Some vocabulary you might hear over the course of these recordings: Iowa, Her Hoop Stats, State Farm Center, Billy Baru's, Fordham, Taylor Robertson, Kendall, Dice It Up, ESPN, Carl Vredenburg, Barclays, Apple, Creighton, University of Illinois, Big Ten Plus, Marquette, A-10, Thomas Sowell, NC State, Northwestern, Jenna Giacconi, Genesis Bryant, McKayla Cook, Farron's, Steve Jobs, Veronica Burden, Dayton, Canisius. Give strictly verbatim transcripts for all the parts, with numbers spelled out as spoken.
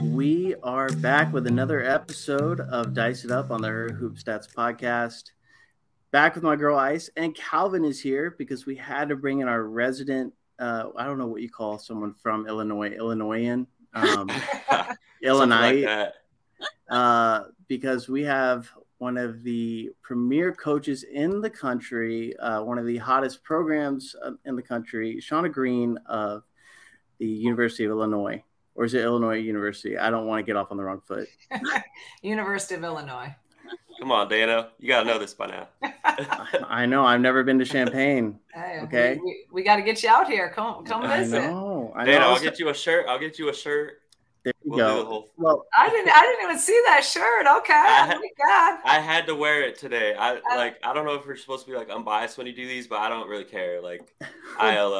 We are back with another episode of Dice It Up on the Her Hoop Stats podcast. Back with my girl Ice, and Calvin is here because we had to bring in our resident, uh, I don't know what you call someone from Illinois, Illinoisan. Um, Illinois, like uh, because we have one of the premier coaches in the country, uh, one of the hottest programs uh, in the country, Shauna Green of the University of Illinois, or is it Illinois University? I don't want to get off on the wrong foot. University of Illinois. Come on, Dano, you got to know this by now. I know. I've never been to Champaign. Hey, okay, we, we, we got to get you out here. Come, come I visit. Know, I Dana, know. I'll get you a shirt. I'll get you a shirt. There you we'll go. Whole... Well, I didn't. I didn't even see that shirt. Okay. I, oh my God. I had to wear it today. I like. I don't know if we're supposed to be like unbiased when you do these, but I don't really care. Like, I L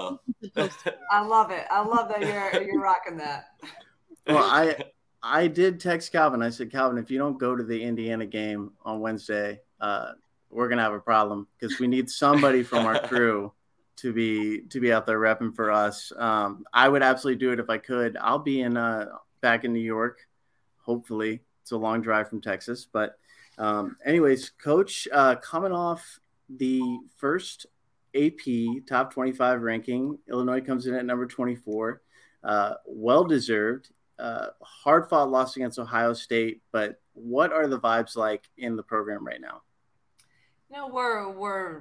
L. I love it. I love that you're you're rocking that. Well, I. I did text Calvin. I said, Calvin, if you don't go to the Indiana game on Wednesday, uh, we're going to have a problem because we need somebody from our crew to be to be out there repping for us. Um, I would absolutely do it if I could. I'll be in uh, back in New York, hopefully. It's a long drive from Texas. But um, anyways, Coach, uh, coming off the first A P top twenty-five ranking, Illinois comes in at number twenty-four. Uh, well-deserved. Uh, hard-fought loss against Ohio State, but what are the vibes like in the program right now? No, we're we're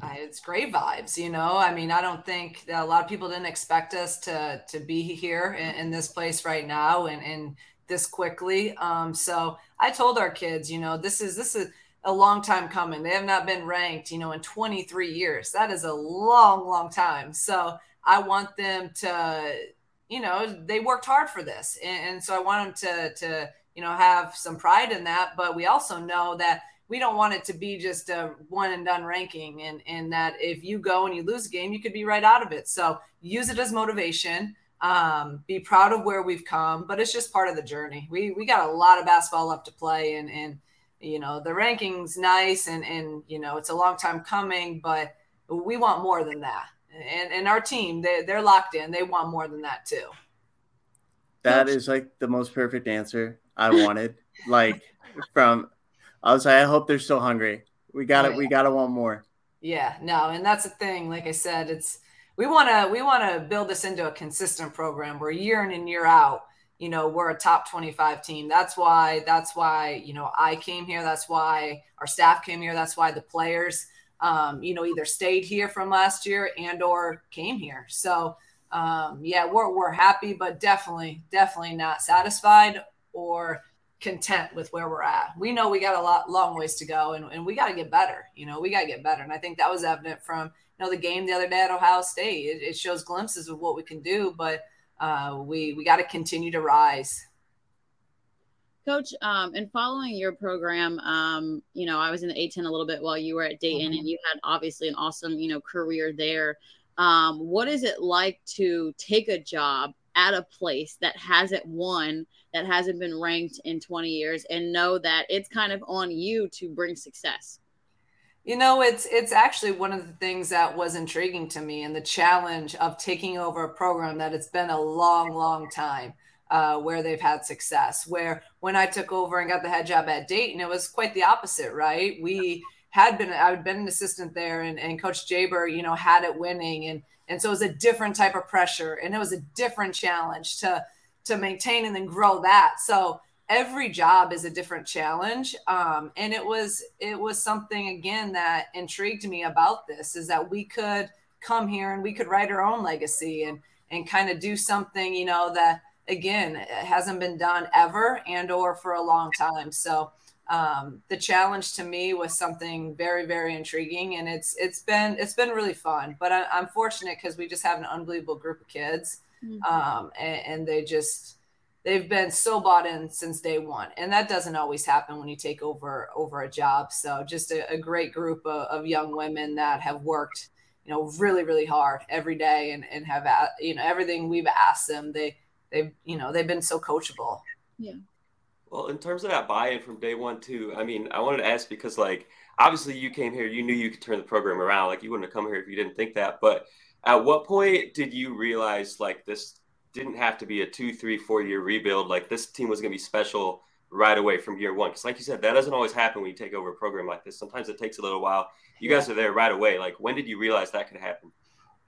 uh, it's great vibes. You know, I mean, I don't think that a lot of people didn't expect us to to be here in, in this place right now and, and this quickly. Um, so I told our kids, you know, this is this is a long time coming. They have not been ranked, you know, in twenty-three years. That is a long, long time. So I want them to. You know, they worked hard for this. And, and so I want them to, to, you know, have some pride in that. But we also know that we don't want it to be just a one and done ranking. And, and that if you go and you lose a game, you could be right out of it. So use it as motivation. Um, be proud of where we've come. But it's just part of the journey. We we got a lot of basketball left to play. And, and you know, the ranking's nice. And, and, you know, it's a long time coming. But we want more than that. And and our team, they, they're locked in. They want more than that, too. That is, like, the most perfect answer I wanted. Like, from – I was like, I hope they're still hungry. We got oh, it. Yeah. We got to want more. Yeah, no, and that's the thing. Like I said, it's – we want to we want to build this into a consistent program where year in and year out, you know, we're a top twenty-five team. That's why – that's why, you know, I came here. That's why our staff came here. That's why the players – Um, you know, either stayed here from last year and or came here. So, um, yeah, we're we're happy, but definitely, definitely not satisfied or content with where we're at. We know we got a lot, long ways to go, and, and we got to get better. You know, we got to get better. And I think that was evident from, you know, the game the other day at Ohio State. It, it shows glimpses of what we can do, but uh, we, we got to continue to rise. Coach, um, in following your program, um, you know, I was in the A ten a little bit while you were at Dayton, mm-hmm. and you had obviously an awesome, you know, career there. Um, what is it like to take a job at a place that hasn't won, that hasn't been ranked in twenty years, and know that it's kind of on you to bring success? You know, it's it's actually one of the things that was intriguing to me, and the challenge of taking over a program that it's been a long, long time uh, where they've had success, where when I took over and got the head job at Dayton, it was quite the opposite, right? We had been, I had been an assistant there, and, and Coach Jaber, you know, had it winning. And, and so it was a different type of pressure, and it was a different challenge to, to maintain and then grow that. So every job is a different challenge. Um, and it was, it was something again, that intrigued me about this, is that we could come here and we could write our own legacy and, and kind of do something, you know, that again, hasn't been done ever and, or for a long time. So um, the challenge to me was something very, very intriguing, and it's, it's been, it's been really fun, but I, I'm fortunate because we just have an unbelievable group of kids. Mm-hmm. Um, and, and they just, they've been so bought in since day one. And that doesn't always happen when you take over, over a job. So just a, a great group of, of young women that have worked, you know, really, really hard every day, and, and have, you know, everything we've asked them, they, they've, you know, they've been so coachable. Yeah. Well, in terms of that buy-in from day one too, I mean, I wanted to ask, because like, obviously you came here, you knew you could turn the program around. Like, you wouldn't have come here if you didn't think that, but at what point did you realize like this didn't have to be a two, three, four year rebuild? Like, this team was going to be special right away from year one. Because like you said, that doesn't always happen when you take over a program like this. Sometimes it takes a little while. You yeah. guys are there right away. Like, when did you realize that could happen?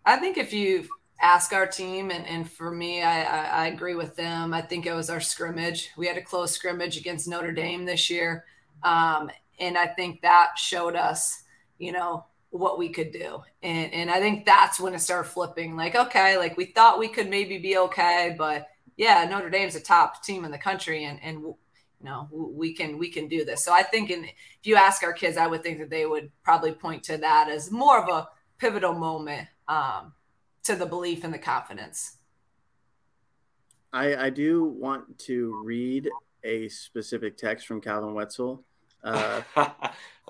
I think if you ask our team, and, and for me, I, I, I agree with them. I think it was our scrimmage. We had a close scrimmage against Notre Dame this year. Um, and I think that showed us, you know, what we could do. And and I think that's when it started flipping, like, okay, like we thought we could maybe be okay, but yeah, Notre Dame's a top team in the country, and, and you know, we can, we can do this. So I think, in, if you ask our kids, I would think that they would probably point to that as more of a pivotal moment um, to the belief and the confidence. I, I do want to read a specific text from Calvin Wetzel. Uh,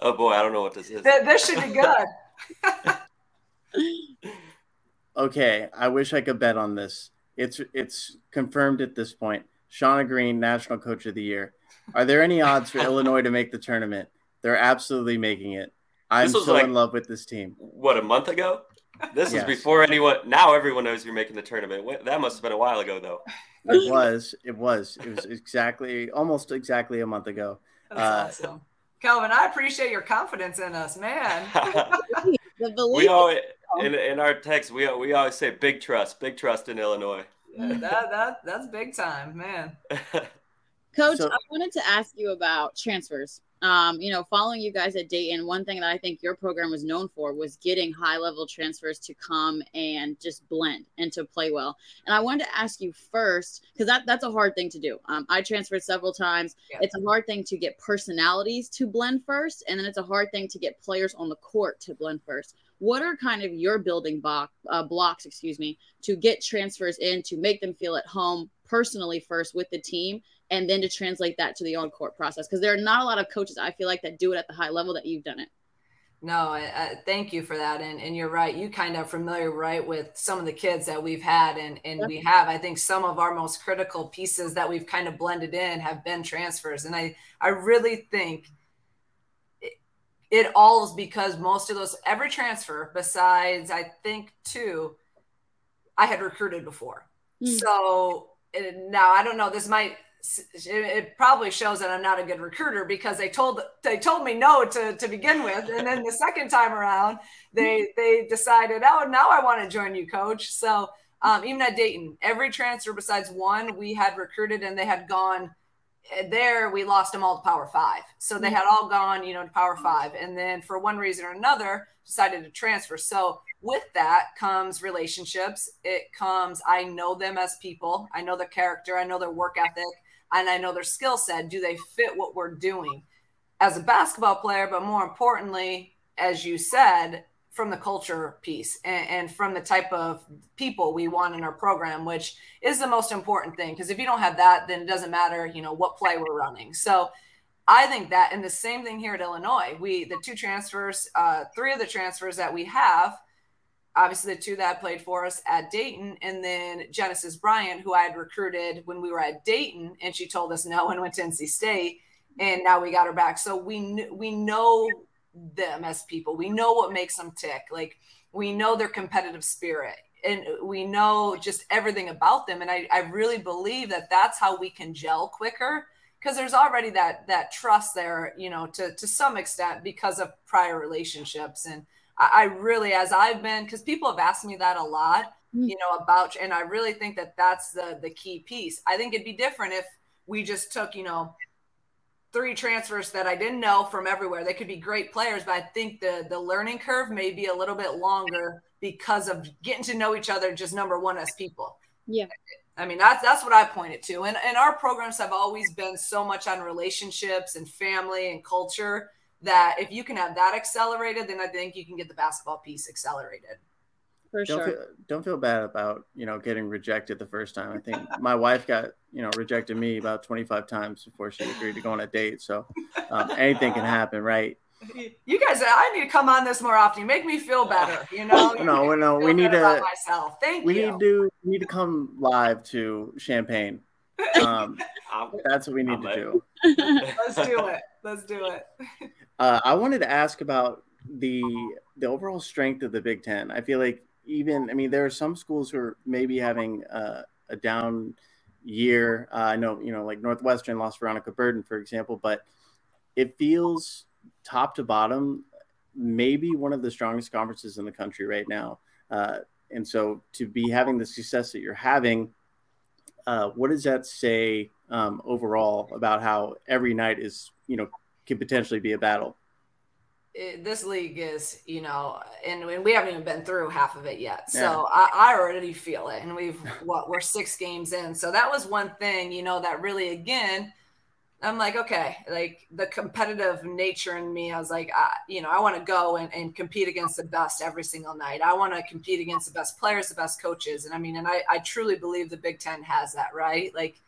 oh boy, I don't know what this is. Th- this should be good. Okay, I wish I could bet on this. It's it's confirmed at this point. Shauna Green, National Coach of the Year. Are there any odds for Illinois to make the tournament? They're absolutely making it. I'm so like, in love with this team. What, a month ago? This yes. is before anyone. Now everyone knows you're making the tournament. That must have been a while ago, though. It was. It was. It was exactly, almost exactly a month ago. That's awesome. Uh, Calvin, I appreciate your confidence in us, man. The belief. We always, in, in our text, we we always say big trust, big trust in Illinois. Yeah, that, that That's big time, man. Coach, so, I wanted to ask you about transfers. Um, you know, following you guys at Dayton, one thing that I think your program was known for was getting high-level transfers to come and just blend and to play well. And I wanted to ask you first, because that, that's a hard thing to do. Um, I transferred several times. Yeah. It's a hard thing to get personalities to blend first, and then it's a hard thing to get players on the court to blend first. What are kind of your building block, uh, blocks, excuse me, to get transfers in, to make them feel at home personally first with the team, and then to translate that to the on-court process? Because there are not a lot of coaches, I feel like, that do it at the high level that you've done it. No, I, I, thank you for that. And, and you're right. You kind of familiar, right, with some of the kids that we've had. And, and yep. we have, I think, some of our most critical pieces that we've kind of blended in have been transfers. And I, I really think it, it all is because most of those, every transfer besides, I think, two, I had recruited before. Mm. So now I don't know, this might – it probably shows that I'm not a good recruiter, because they told they told me no to, to begin with. And then the second time around, they they decided, oh, now I want to join you, coach. So um, even at Dayton, every transfer besides one, we had recruited and they had gone there. We lost them all to Power Five. So they had all gone, you know, to Power Five. And then for one reason or another, decided to transfer. So with that comes relationships. It comes, I know them as people. I know their character. I know their work ethic. and I know their skill set. Do they fit what we're doing as a basketball player? But more importantly, as you said, from the culture piece and, and from the type of people we want in our program, which is the most important thing. Because if you don't have that, then it doesn't matter, you know, what play we're running. So I think that, and the same thing here at Illinois, we, the two transfers, uh, three of the transfers that we have, obviously the two that played for us at Dayton, and then Genesis Bryant, who I had recruited when we were at Dayton, and she told us no and went to N C State, and now we got her back. So we kn- we know them as people. We know what makes them tick. Like, we know their competitive spirit, and we know just everything about them. And I, I really believe that that's how we can gel quicker, because there's already that that trust there, you know, to to some extent because of prior relationships. And I really, as I've been, because people have asked me that a lot, you know, about, and I really think that that's the the key piece. I think it'd be different if we just took, you know, three transfers that I didn't know from everywhere. They could be great players, but I think the the learning curve may be a little bit longer because of getting to know each other, just number one, as people. Yeah. I mean, that's, that's what I pointed to. And, and our programs have always been so much on relationships and family and culture, that if you can have that accelerated, then I think you can get the basketball piece accelerated. For don't sure. Feel, don't feel bad about, you know, getting rejected the first time. I think my wife got, you know, rejected me about twenty-five times before she agreed to go on a date. So um, anything can happen, right? You guys, I need to come on this more often. You make me feel better, you know? You no, no, we need to. Myself. Thank we you. Need to, we need to come live to Champaign. Um, that's what we need to do. Let's do it. Let's do it. Uh, I wanted to ask about the the overall strength of the Big Ten. I feel like even, I mean, there are some schools who are maybe having uh, a down year. Uh, I know, you know, like Northwestern lost Veronica Burden, for example, but it feels top to bottom, maybe one of the strongest conferences in the country right now. Uh, and so to be having the success that you're having, uh, what does that say um, overall about how every night is, you know, could potentially be a battle? It, this league is, you know, and, and we haven't even been through half of it yet. Yeah. So I, I already feel it. And we've, what, we're six games in. So that was one thing, you know, that really, again, I'm like, okay, like the competitive nature in me, I was like, I, you know, I want to go and, and compete against the best every single night. I want to compete against the best players, the best coaches. And I mean, and I, I truly believe the Big Ten has that, right? Like,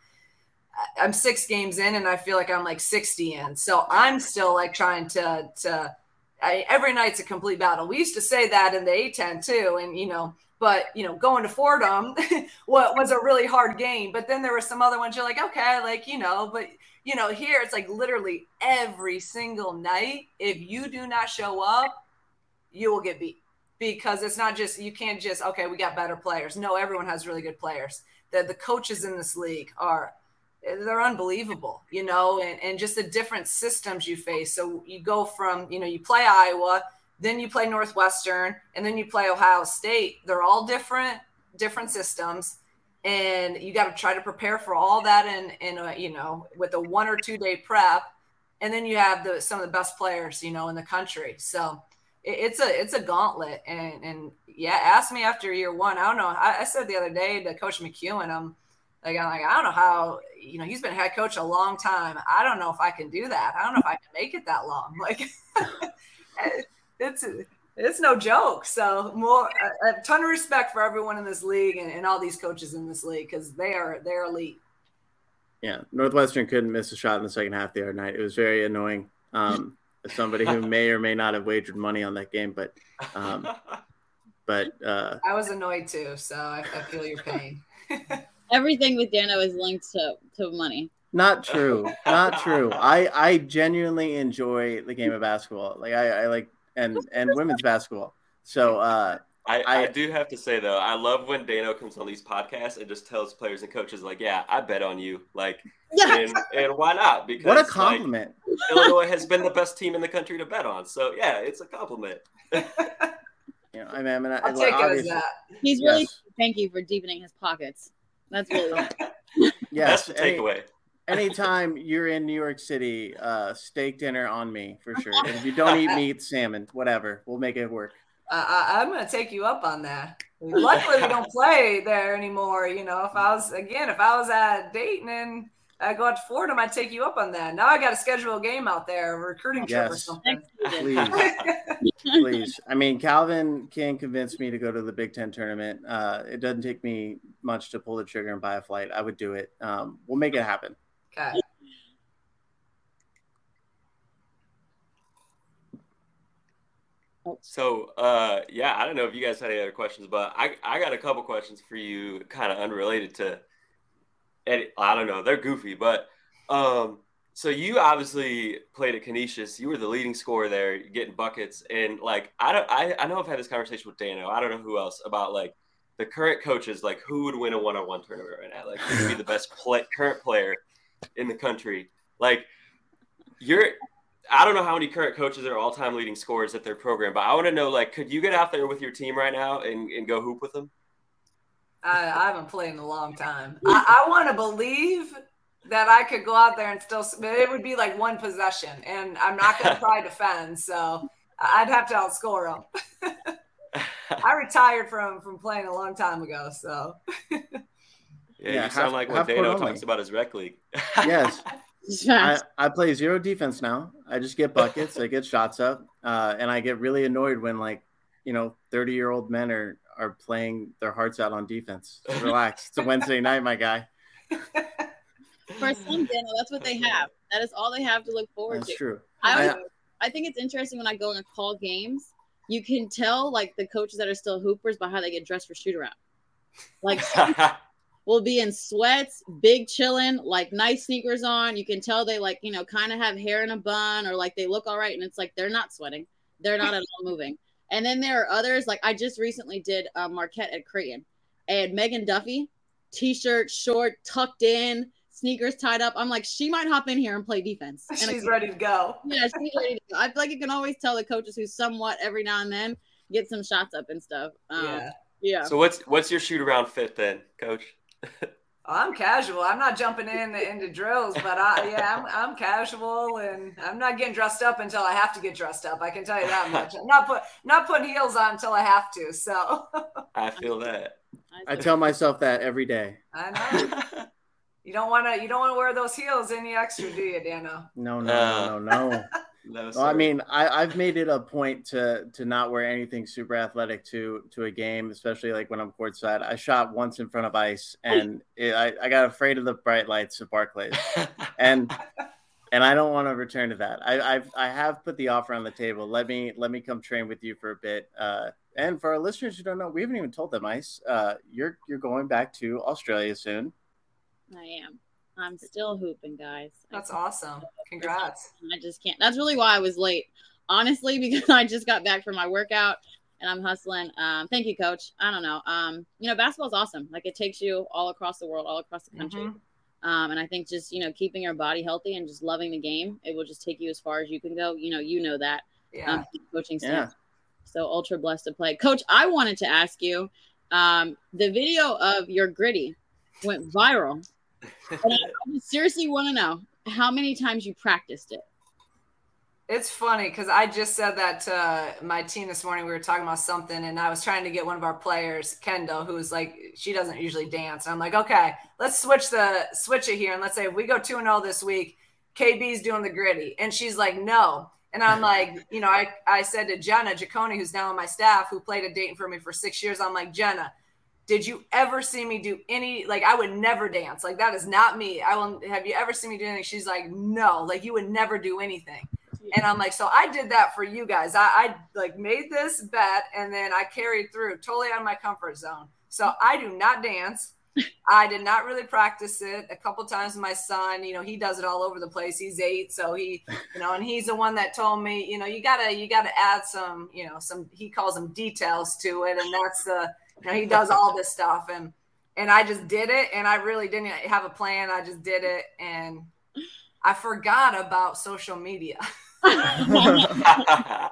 I'm six games in and I feel like I'm like sixty in. So I'm still like trying to, to I, every night's a complete battle. We used to say that in the A ten too. And, you know, but, you know, going to Fordham was a really hard game, but then there were some other ones you're like, okay, like, you know, but you know, here it's like literally every single night, if you do not show up, you will get beat, because it's not just, you can't just, okay, we got better players. No, everyone has really good players. The, the coaches in this league are, they're unbelievable, you know, and, and just the different systems you face. So you go from, you know, you play Iowa, then you play Northwestern, and then you play Ohio State. They're all different, different systems. And you got to try to prepare for all that. And, and, uh, you know, with a one or two day prep, and then you have the, some of the best players, you know, in the country. So it, it's a, it's a gauntlet. And, and yeah, ask me after year one, I don't know. I, I said the other day to Coach McEwen, I'm, Like, I'm like, I don't know how, you know, he's been head coach a long time. I don't know if I can do that. I don't know if I can make it that long. Like, it's it's no joke. So more a, a ton of respect for everyone in this league and, and all these coaches in this league, because they are they're elite. Yeah, Northwestern couldn't miss a shot in the second half the other night. It was very annoying. Um, as somebody who may or may not have wagered money on that game, but um, but uh, I was annoyed too. So I, I feel your pain. Everything with Dano is linked to, to money. Not true. Not true. I, I genuinely enjoy the game of basketball. Like I, I like and, and women's basketball. So uh, I, I, I do have to say though, I love when Dano comes on these podcasts and just tells players and coaches like, yeah, I bet on you. Like yes. and, and why not? Because what a compliment. Like, Illinois has been the best team in the country to bet on. So yeah, it's a compliment. You know, I mean, I mean I, I'll take it as that. He's really yes. Thank you for deepening his pockets. That's really yes. That's the takeaway. Any, anytime you're in New York City, uh, steak dinner on me for sure. And if you don't eat meat, salmon, whatever, we'll make it work. Uh, I, I'm gonna take you up on that. Luckily, we don't play there anymore. You know, if I was again, if I was at Dayton and I go out to Fordham, I take you up on that. Now I got to schedule a game out there, a recruiting trip yes. or something. Please. Please. I mean, Calvin can convince me to go to the Big Ten tournament. Uh, it doesn't take me much to pull the trigger and buy a flight. I would do it. Um, we'll make it happen. Okay. So, uh, yeah, I don't know if you guys had any other questions, but I, I got a couple questions for you kind of unrelated to – and I don't know, they're goofy, but um, so you obviously played at Canisius. You were the leading scorer there, getting buckets. And like, I don't, I, I know I've had this conversation with Dano. I don't know who else about like the current coaches, like who would win a one-on-one tournament right now? Like who would be the best play, current player in the country? Like you're, I don't know how many current coaches are all-time leading scorers at their program, but I want to know, like, could you get out there with your team right now and, and go hoop with them? I, I haven't played in a long time. I, I want to believe that I could go out there and still, but it would be like one possession, and I'm not going to try to defend, so I'd have to outscore them. I retired from from playing a long time ago, so. yeah, yeah, you sound like what Dano talks about his rec league. yes. I, I play zero defense now. I just get buckets, I get shots up, uh, and I get really annoyed when, like, you know, thirty-year-old men are, are playing their hearts out on defense. Relax. It's a Wednesday night, my guy. For some, Daniel, that's what they have. That is all they have to look forward that's to. That's true. I, always, I I think it's interesting when I go and call games, you can tell, like, the coaches that are still hoopers by how they get dressed for shoot-around. Like, will be in sweats, big chilling, like, nice sneakers on. You can tell they, like, you know, kind of have hair in a bun or, like, they look all right, and it's like they're not sweating. They're not at all moving. And then there are others, like I just recently did uh, Marquette at Creighton. And Megan Duffy, T-shirt, short, tucked in, sneakers tied up. I'm like, she might hop in here and play defense. And she's I, ready to go. Yeah, she's ready to go. I feel like you can always tell the coaches who somewhat every now and then get some shots up and stuff. Um, yeah. yeah. So what's what's your shoot-around fit then, Coach? I'm casual. I'm not jumping in into drills, but I, yeah, I'm, I'm casual, and I'm not getting dressed up until I have to get dressed up. I can tell you that much. I'm not put not putting heels on until I have to. So I feel that. I, I tell myself that every day. I know. You don't want to. You don't want to wear those heels any extra, do you, Dano? No, no, uh, no, no, no. no well, I mean, I, I've made it a point to to not wear anything super athletic to to a game, especially like when I'm courtside. I shot once in front of ice, and it, I I got afraid of the bright lights of Barclays, and and I don't want to return to that. I I've, I have put the offer on the table. Let me let me come train with you for a bit. Uh, and for our listeners who don't know, we haven't even told them, Ice, uh, you're you're going back to Australia soon. I am. I'm still hooping, guys. That's awesome. Congrats. I just can't. That's really why I was late, honestly, because I just got back from my workout and I'm hustling. Um, thank you, Coach. I don't know. Um, you know, basketball is awesome. Like, it takes you all across the world, all across the country. Mm-hmm. Um, and I think just, you know, keeping your body healthy and just loving the game, it will just take you as far as you can go. You know, you know that. Yeah. Um, coaching staff. Yeah. So ultra blessed to play. Coach, I wanted to ask you, um, the video of your gritty went viral. And I seriously want to know how many times you practiced it. It's funny because I just said that to uh, my team this morning. We were talking about something, and I was trying to get one of our players, Kendall, who was like, she doesn't usually dance. And I'm like, okay, let's switch the switch it here, and let's say if we go two and zero this week, K B's doing the gritty, and she's like, no. And I'm like, you know, I I said to Jenna Giacconi, who's now on my staff, who played at Dayton for me for six years. I'm like, Jenna, did you ever see me do any, like, I would never dance. Like, that is not me. I will, have you ever seen me do anything? She's like, no, like, you would never do anything. And I'm like, so I did that for you guys. I, I like made this bet, and then I carried through totally out of my comfort zone. So I do not dance. I did not really practice it. A couple times my son, you know, he does it all over the place. He's eight. So he, you know, and he's the one that told me, you know, you gotta, you gotta add some, you know, some, he calls them details to it. And that's the, you know, he does all this stuff, and and I just did it, and I really didn't have a plan. I just did it, and I forgot about social media. I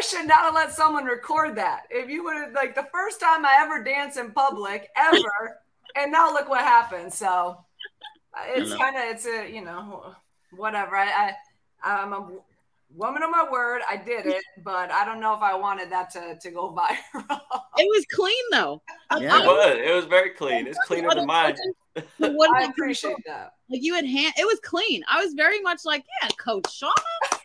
should not have let someone record that. If you would have, like, the first time I ever danced in public ever, and now look what happened. So it's kind of, it's a, you know, whatever. I, I I'm a woman of my word, I did it, but I don't know if I wanted that to, to go viral. It was clean, though. Yeah. It was. It was very clean. It's cleaner than mine. But what I appreciate that. Like you had hand, it was clean. I was very much like, yeah, Coach Shauna.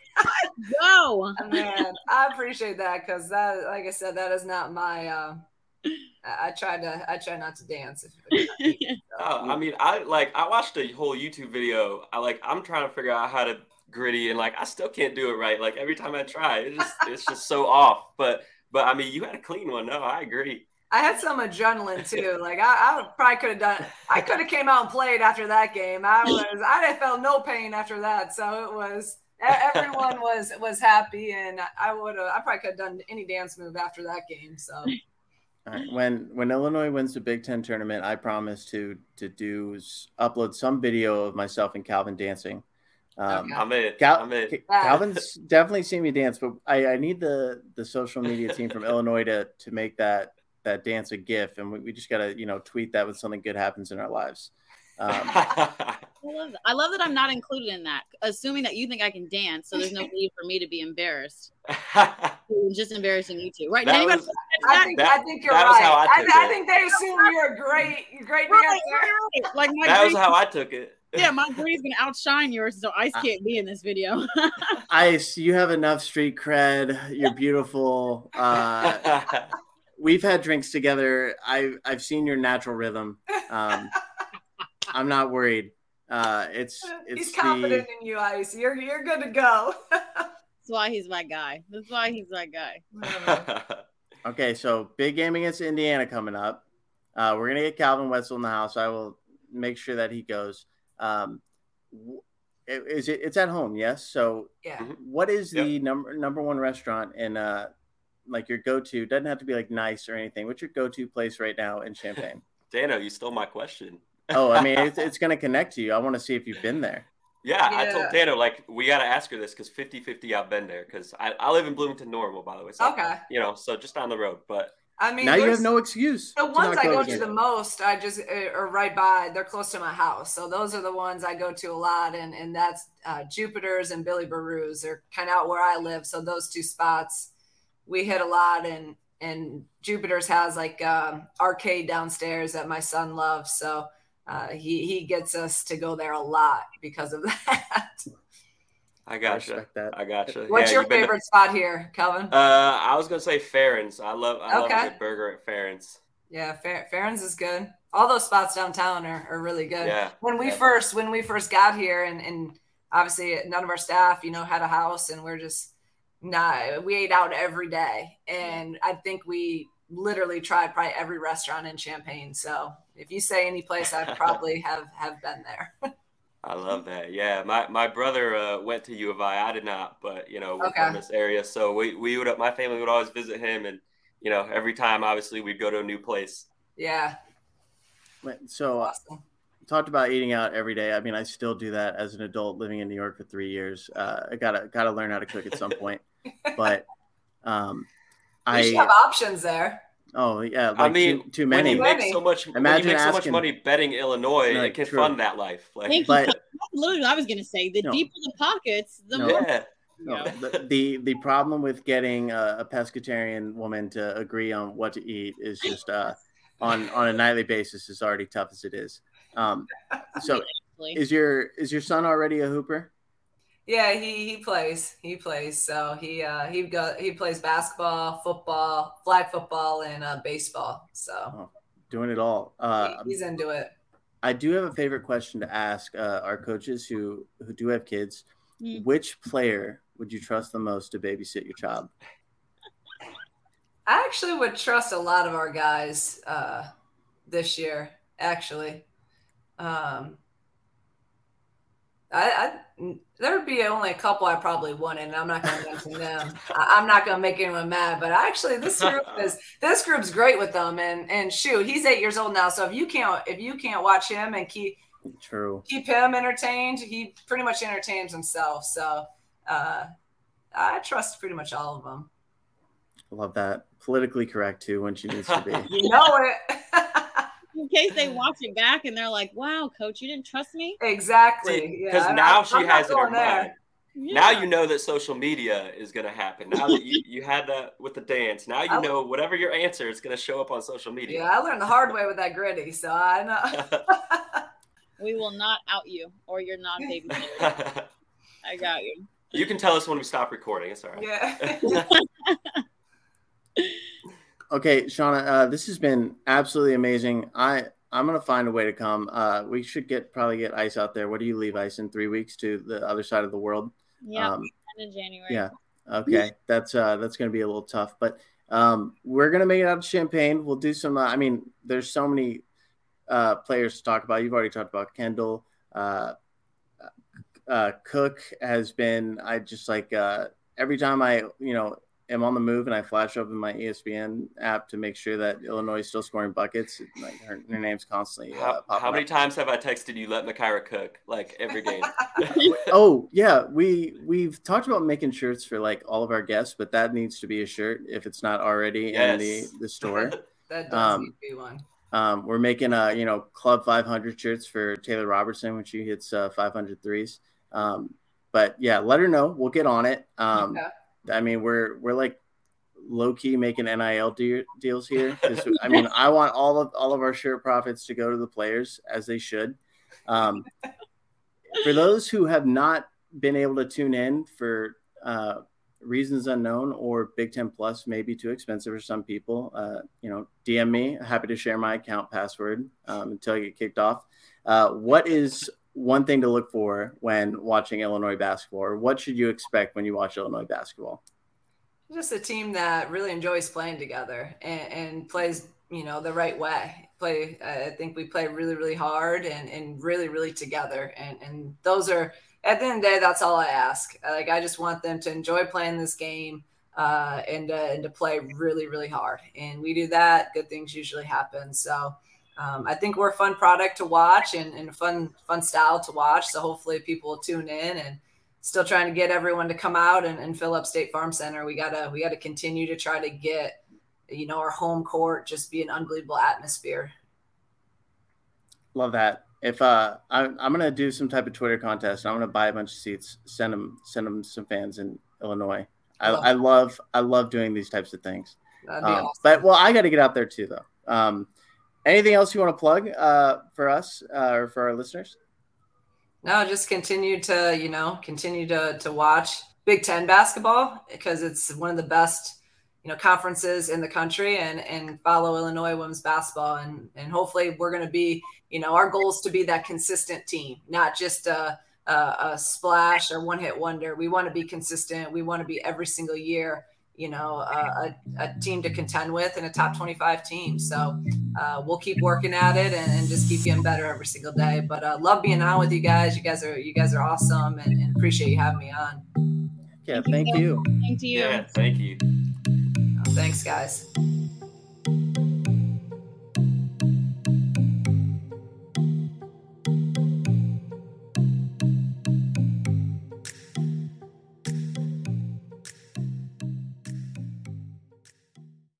Go. Man, I appreciate that because that, like I said, that is not my. Uh, I try to, I try not to dance. If it, so. oh, I mean, I like, I watched a whole YouTube video. I like, I'm trying to figure out how to gritty, and like, I still can't do it right. Like every time I try, it's just, it's just so off. But, but I mean, you had a clean one. No, I agree. I had some adrenaline too. Like I, I probably could have done. I could have came out and played after that game. I was, I felt no pain after that. So it was. Everyone was was happy, and I would have. I probably could have done any dance move after that game. So, all right. When when Illinois wins the Big Ten tournament, I promise to to do upload some video of myself and Calvin dancing. Um, okay. I'm in. Cal- I'm in. Calvin's definitely seen me dance, but I, I need the the social media team from Illinois to to make that that dance a GIF, and we, we just gotta you know tweet that when something good happens in our lives. Um, I love that. I love that I'm not included in that, assuming that you think I can dance, so there's no need for me to be embarrassed. I'm just embarrassing you two, right? That was, to I, think, that, I think you're that right. How I, I, I think they assume you're a great, great right, dancer. Right. Like my that was how I took it. Yeah, my degree is going to outshine yours, so Ice can't be in this video. Ice, you have enough street cred. You're beautiful. Uh, we've had drinks together. I've I've seen your natural rhythm. Um, I'm not worried. Uh, it's it's he's confident the... in you, Ice. You're you're good to go. That's why he's my guy. That's why he's my guy. Okay, so big game against Indiana coming up. Uh, we're gonna get Calvin Wetzel in the house. I will make sure that he goes. Um, is it? It's at home, yes. So, yeah. What is yep. the number number one restaurant in uh, like your go to? Doesn't have to be like nice or anything. What's your go to place right now in Champaign? Dano, you stole my question. Oh, I mean, it's, it's going to connect to you. I want to see if you've been there. Yeah, yeah. I told Dano, like, we got to ask her this because fifty-fifty I've been there because I, I live in Bloomington Normal, by the way. So, okay. You know, so just down the road. But I mean, now you have no excuse. The ones I go to the most, I just are right by, they're close to my house. So those are the ones I go to a lot. And, and that's uh, Jupiter's and Billy Baru's. They're kind of out where I live. So those two spots we hit a lot. And, and Jupiter's has like um, arcade downstairs that my son loves. So, Uh, he he gets us to go there a lot because of that. I gotcha. I, I gotcha. What's yeah, your favorite to... spot here, Calvin? Uh, I was gonna say Farron's. I love I okay. love a good burger at Farron's. Yeah, Far- Farron's is good. All those spots downtown are, are really good. Yeah. When we yeah. first when we first got here, and and obviously none of our staff, you know, had a house, and we're just nah, we ate out every day, and I think we literally tried probably every restaurant in Champaign. So. If you say any place, I probably have, have been there. I love that. Yeah, my my brother uh, went to U of I. I did not, but you know, we're okay. from this area, so we we would my family would always visit him, and you know, every time, obviously, we'd go to a new place. Yeah. So, awesome. uh, talked about eating out every day. I mean, I still do that as an adult living in New York for three years. Uh, I gotta gotta learn how to cook at some point, but um, you I should have options there. Oh yeah, like I mean, too, too many. When you make so much, Imagine you make asking, so much money betting Illinois, like, it can true. fund that life. Like, but that's literally what I was gonna say. The no, deeper the pockets, the no, more. Yeah. No, the, the the problem with getting a, a pescatarian woman to agree on what to eat is just uh, on on a nightly basis is already tough as it is. Um, so is your is your son already a hooper? Yeah, he, he plays. He plays. So he uh, he go he plays basketball, football, flag football, and uh, baseball. So oh, doing it all. Uh, he, he's into it. I do have a favorite question to ask uh, our coaches who, who do have kids. Mm. Which player would you trust the most to babysit your child? I actually would trust a lot of our guys uh, this year. Actually, um, I. I There would be only a couple I probably wanted, and I'm not going to mention them. I'm not going to make anyone mad, but actually, this group is this group's great with them. And and shoot, he's eight years old now, so if you can't if you can't watch him and keep True. keep him entertained, he pretty much entertains himself. So uh, I trust pretty much all of them. I love that. Politically correct too when she needs to be. You know it. In case they watch it back and they're like, wow, coach, you didn't trust me? Exactly. Because yeah, now I'm, she I'm has it in mind. Yeah. Now you know that social media is going to happen. Now that you, you had that with the dance, now you I, know whatever your answer is going to show up on social media. Yeah, I learned the hard way with that gritty, so I know. We will not out you or you're not baby. I got you. You can tell us when we stop recording. It's all right. Yeah. Okay, Shauna, uh, this has been absolutely amazing. I, I'm going to find a way to come. Uh, we should get probably get Ice out there. What do you leave Ice in three weeks to the other side of the world? Yeah, um, end of January. Yeah. Okay. That's uh, that's going to be a little tough, but um, we're going to make it out of Champaign. We'll do some. Uh, I mean, there's so many uh, players to talk about. You've already talked about Kendall. Uh, uh, Cook has been. I just like uh, every time I you know am on the move and I flash open my E S P N app to make sure that Illinois is still scoring buckets. Like her, her name's constantly. Uh, how how many up. times have I texted you? Let McKayla Cook like every game. Oh yeah, we we've talked about making shirts for like all of our guests, but that needs to be a shirt if it's not already yes. in the, the store. That does um, need to be one. Um, we're making a you know Club five hundred shirts for Taylor Robertson when she hits uh, five hundred threes. Um, but yeah, let her know. We'll get on it. Um, okay. I mean, we're we're like low key making N I L de- deals here. I mean, I want all of all of our shirt profits to go to the players as they should. Um, for those who have not been able to tune in for uh, reasons unknown or Big Ten Plus may be too expensive for some people, uh, you know, D M me. Happy to share my account password um, until I get kicked off. Uh, what is one thing to look for when watching Illinois basketball, or what should you expect when you watch Illinois basketball? Just a team that really enjoys playing together and, and plays, you know, the right way. Play, I think we play really, really hard and, and really, really together. And, and those are, at the end of the day, that's all I ask. Like, I just want them to enjoy playing this game uh, and, uh, and to play really, really hard. And we do that, good things usually happen. So, Um, I think we're a fun product to watch and, and a fun, fun style to watch. So hopefully people will tune in, and still trying to get everyone to come out and, and fill up State Farm Center. We gotta, we gotta continue to try to get, you know, our home court, just be an unbelievable atmosphere. Love that. If uh, I, I'm going to do some type of Twitter contest, and I'm going to buy a bunch of seats, send them, send them some fans in Illinois. I love, I, I love, I love doing these types of things. That'd be um, awesome. But well, I got to get out there too though. Um, Anything else you want to plug uh, for us uh, or for our listeners? No, just continue to, you know, continue to to watch Big Ten basketball, because it's one of the best, you know, conferences in the country, and and follow Illinois women's basketball. And, and hopefully we're going to be, you know, our goal is to be that consistent team, not just a, a, a splash or one hit wonder. We want to be consistent. We want to be every single year, you know, a, a team to contend with and a top twenty-five team. So uh, we'll keep working at it and, and just keep getting better every single day. But uh, love being on with you guys. You guys are, you guys are awesome, and, and appreciate you having me on. Yeah. Thank you. Thank you. Thank you. Yeah, thank you. Oh, thanks guys.